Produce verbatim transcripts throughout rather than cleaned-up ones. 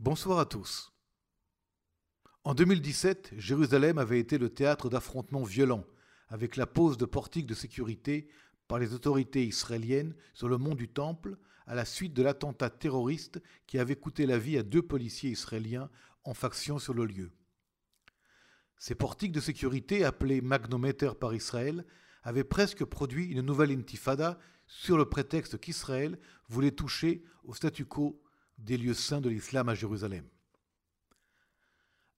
Bonsoir à tous. En deux mille dix-sept, Jérusalem avait été le théâtre d'affrontements violents, avec la pose de portiques de sécurité par les autorités israéliennes sur le mont du Temple, à la suite de l'attentat terroriste qui avait coûté la vie à deux policiers israéliens en faction sur le lieu. Ces portiques de sécurité, appelés magnomètres par Israël, avaient presque produit une nouvelle intifada sur le prétexte qu'Israël voulait toucher au statu quo des lieux saints de l'islam à Jérusalem.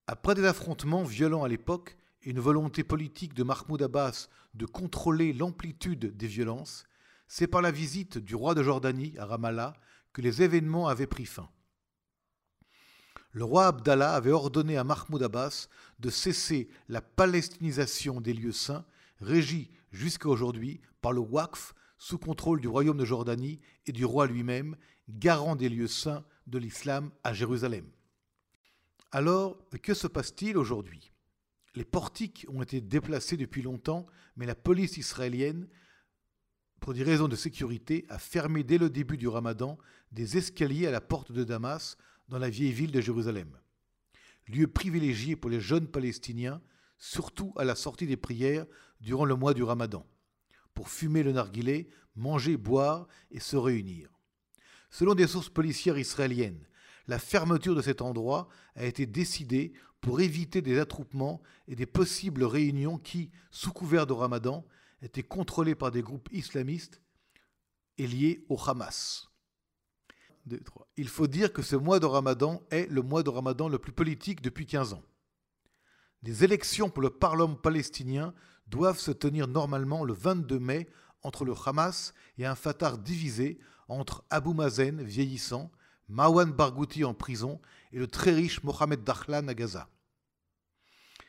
Après des affrontements violents à l'époque et une volonté politique de Mahmoud Abbas de contrôler l'amplitude des violences, c'est par la visite du roi de Jordanie à Ramallah que les événements avaient pris fin. Le roi Abdallah avait ordonné à Mahmoud Abbas de cesser la palestinisation des lieux saints, régie jusqu'à aujourd'hui par le Waqf, sous contrôle du royaume de Jordanie et du roi lui-même, garant des lieux saints de l'islam à Jérusalem. Alors, que se passe-t-il aujourd'hui? Les portiques ont été déplacés depuis longtemps, mais la police israélienne, pour des raisons de sécurité, a fermé dès le début du Ramadan des escaliers à la porte de Damas, dans la vieille ville de Jérusalem. Lieu privilégié pour les jeunes Palestiniens, surtout à la sortie des prières durant le mois du Ramadan, pour fumer le narguilé, manger, boire et se réunir. Selon des sources policières israéliennes, la fermeture de cet endroit a été décidée pour éviter des attroupements et des possibles réunions qui, sous couvert de Ramadan, étaient contrôlées par des groupes islamistes et liés au Hamas. Il faut dire que ce mois de Ramadan est le mois de Ramadan le plus politique depuis quinze ans. Des élections pour le Parlement palestinien doivent se tenir normalement le vingt-deux mai entre le Hamas et un Fatah divisé entre Abu Mazen vieillissant, Marwan Barghouti en prison et le très riche Mohamed Dahlan à Gaza.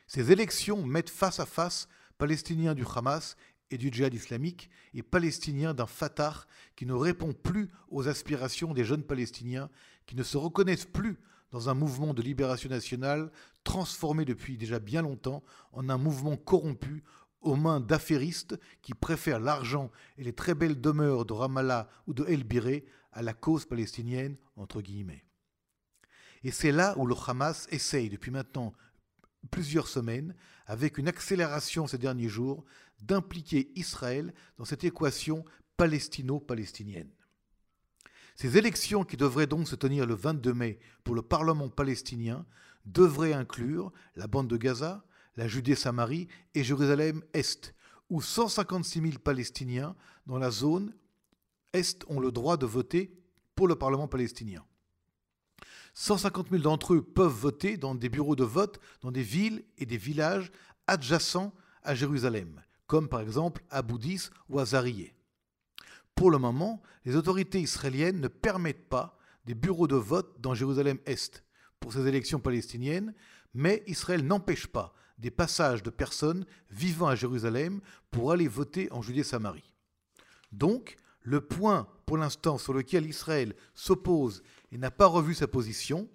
Ces élections mettent face à face Palestiniens du Hamas et du djihad islamique et Palestiniens d'un Fatah qui ne répond plus aux aspirations des jeunes Palestiniens qui ne se reconnaissent plus dans un mouvement de libération nationale transformé depuis déjà bien longtemps en un mouvement corrompu aux mains d'affairistes qui préfèrent l'argent et les très belles demeures de Ramallah ou de El Biré à la cause palestinienne, entre guillemets. Et c'est là où le Hamas essaye depuis maintenant plusieurs semaines, avec une accélération ces derniers jours, d'impliquer Israël dans cette équation palestino-palestinienne. Ces élections qui devraient donc se tenir le vingt-deux mai pour le Parlement palestinien devraient inclure la bande de Gaza, la Judée-Samarie et Jérusalem-Est, où cent cinquante-six mille Palestiniens dans la zone Est ont le droit de voter pour le Parlement palestinien. cent cinquante mille d'entre eux peuvent voter dans des bureaux de vote dans des villes et des villages adjacents à Jérusalem, comme par exemple à Boudis ou à Zariyeh. Pour le moment, les autorités israéliennes ne permettent pas des bureaux de vote dans Jérusalem-Est pour ces élections palestiniennes, mais Israël n'empêche pas des passages de personnes vivant à Jérusalem pour aller voter en Judée-Samarie. Donc, le point pour l'instant sur lequel Israël s'oppose et n'a pas revu sa position,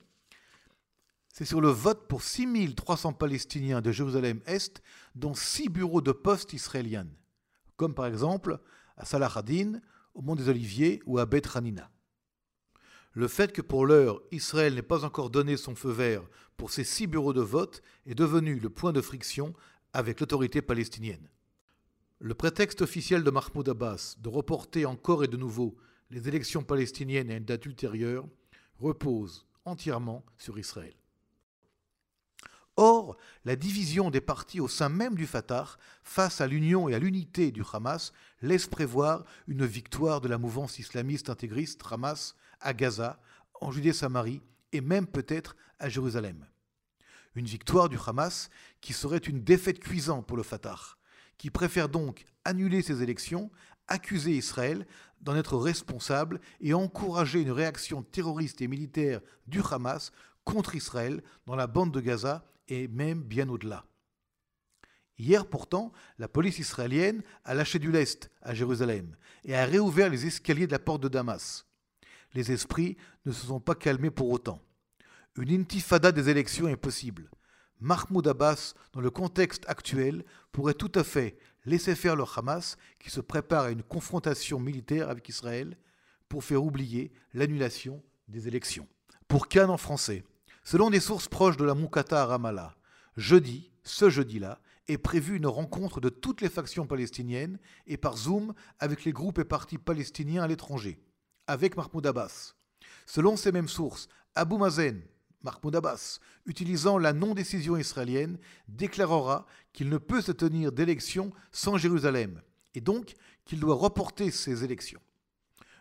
c'est sur le vote pour six mille trois cents Palestiniens de Jérusalem-Est, dont six bureaux de poste israéliens, comme par exemple à Salah ad-Din, au Mont des Oliviers ou à Beit Hanina. Le fait que pour l'heure, Israël n'ait pas encore donné son feu vert pour ces six bureaux de vote est devenu le point de friction avec l'autorité palestinienne. Le prétexte officiel de Mahmoud Abbas de reporter encore et de nouveau les élections palestiniennes à une date ultérieure repose entièrement sur Israël. Or, la division des partis au sein même du Fatah face à l'union et à l'unité du Hamas laisse prévoir une victoire de la mouvance islamiste intégriste Hamas à Gaza, en Judée-Samarie et même peut-être à Jérusalem. Une victoire du Hamas qui serait une défaite cuisante pour le Fatah, qui préfère donc annuler ces élections, accuser Israël d'en être responsable et encourager une réaction terroriste et militaire du Hamas contre Israël dans la bande de Gaza et même bien au-delà. Hier pourtant, la police israélienne a lâché du lest à Jérusalem et a réouvert les escaliers de la porte de Damas. Les esprits ne se sont pas calmés pour autant. Une intifada des élections est possible. Mahmoud Abbas, dans le contexte actuel, pourrait tout à fait laisser faire le Hamas qui se prépare à une confrontation militaire avec Israël pour faire oublier l'annulation des élections pour Cannes en français. Selon des sources proches de la Moukata à Ramallah, jeudi, ce jeudi-là, est prévue une rencontre de toutes les factions palestiniennes et par Zoom avec les groupes et partis palestiniens à l'étranger, avec Mahmoud Abbas. Selon ces mêmes sources, Abu Mazen, Mahmoud Abbas, utilisant la non-décision israélienne, déclarera qu'il ne peut se tenir d'élections sans Jérusalem et donc qu'il doit reporter ces élections.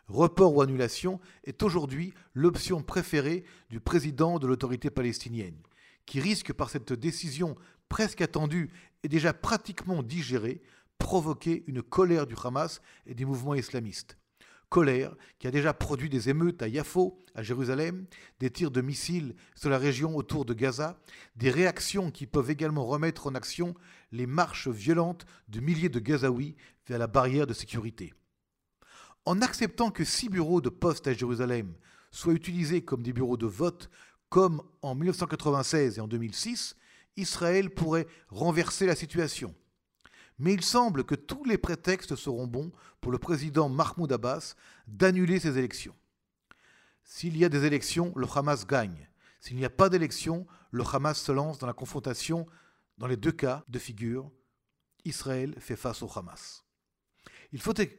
Report ou annulation est aujourd'hui l'option préférée du président de l'autorité palestinienne, qui risque par cette décision presque attendue et déjà pratiquement digérée, provoquer une colère du Hamas et des mouvements islamistes. Colère qui a déjà produit des émeutes à Yaffo, à Jérusalem, des tirs de missiles sur la région autour de Gaza, des réactions qui peuvent également remettre en action les marches violentes de milliers de Gazaouis vers la barrière de sécurité. En acceptant que six bureaux de poste à Jérusalem soient utilisés comme des bureaux de vote, comme en mille neuf cent quatre-vingt-seize et en deux mille six, Israël pourrait renverser la situation. Mais il semble que tous les prétextes seront bons pour le président Mahmoud Abbas d'annuler ces élections. S'il y a des élections, le Hamas gagne. S'il n'y a pas d'élections, le Hamas se lance dans la confrontation. Dans les deux cas de figure, Israël fait face au Hamas. Il faut, é...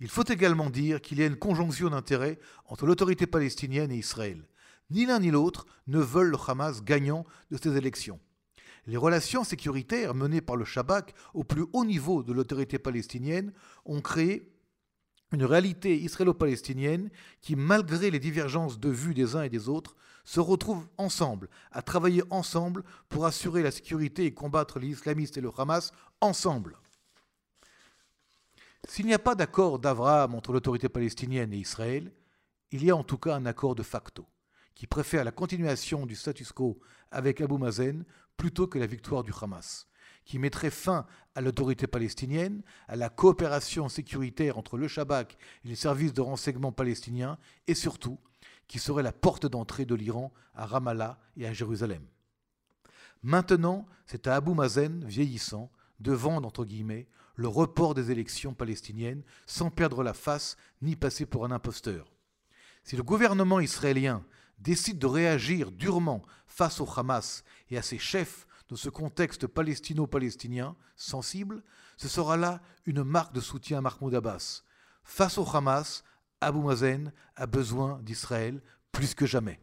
il faut également dire qu'il y a une conjonction d'intérêts entre l'autorité palestinienne et Israël. Ni l'un ni l'autre ne veulent le Hamas gagnant de ces élections. Les relations sécuritaires menées par le Shabak au plus haut niveau de l'autorité palestinienne ont créé une réalité israélo-palestinienne qui, malgré les divergences de vues des uns et des autres, se retrouve ensemble, à travailler ensemble pour assurer la sécurité et combattre les islamistes et le Hamas ensemble. S'il n'y a pas d'accord d'Abraham entre l'autorité palestinienne et Israël, il y a en tout cas un accord de facto, qui préfère la continuation du status quo avec Abu Mazen plutôt que la victoire du Hamas, qui mettrait fin à l'autorité palestinienne, à la coopération sécuritaire entre le Shabak et les services de renseignement palestiniens, et surtout, qui serait la porte d'entrée de l'Iran à Ramallah et à Jérusalem. Maintenant, c'est à Abu Mazen, vieillissant, de vendre, entre guillemets, le report des élections palestiniennes sans perdre la face ni passer pour un imposteur. Si le gouvernement israélien décide de réagir durement face au Hamas et à ses chefs dans ce contexte palestino-palestinien sensible, ce sera là une marque de soutien à Mahmoud Abbas. Face au Hamas, Abu Mazen a besoin d'Israël plus que jamais.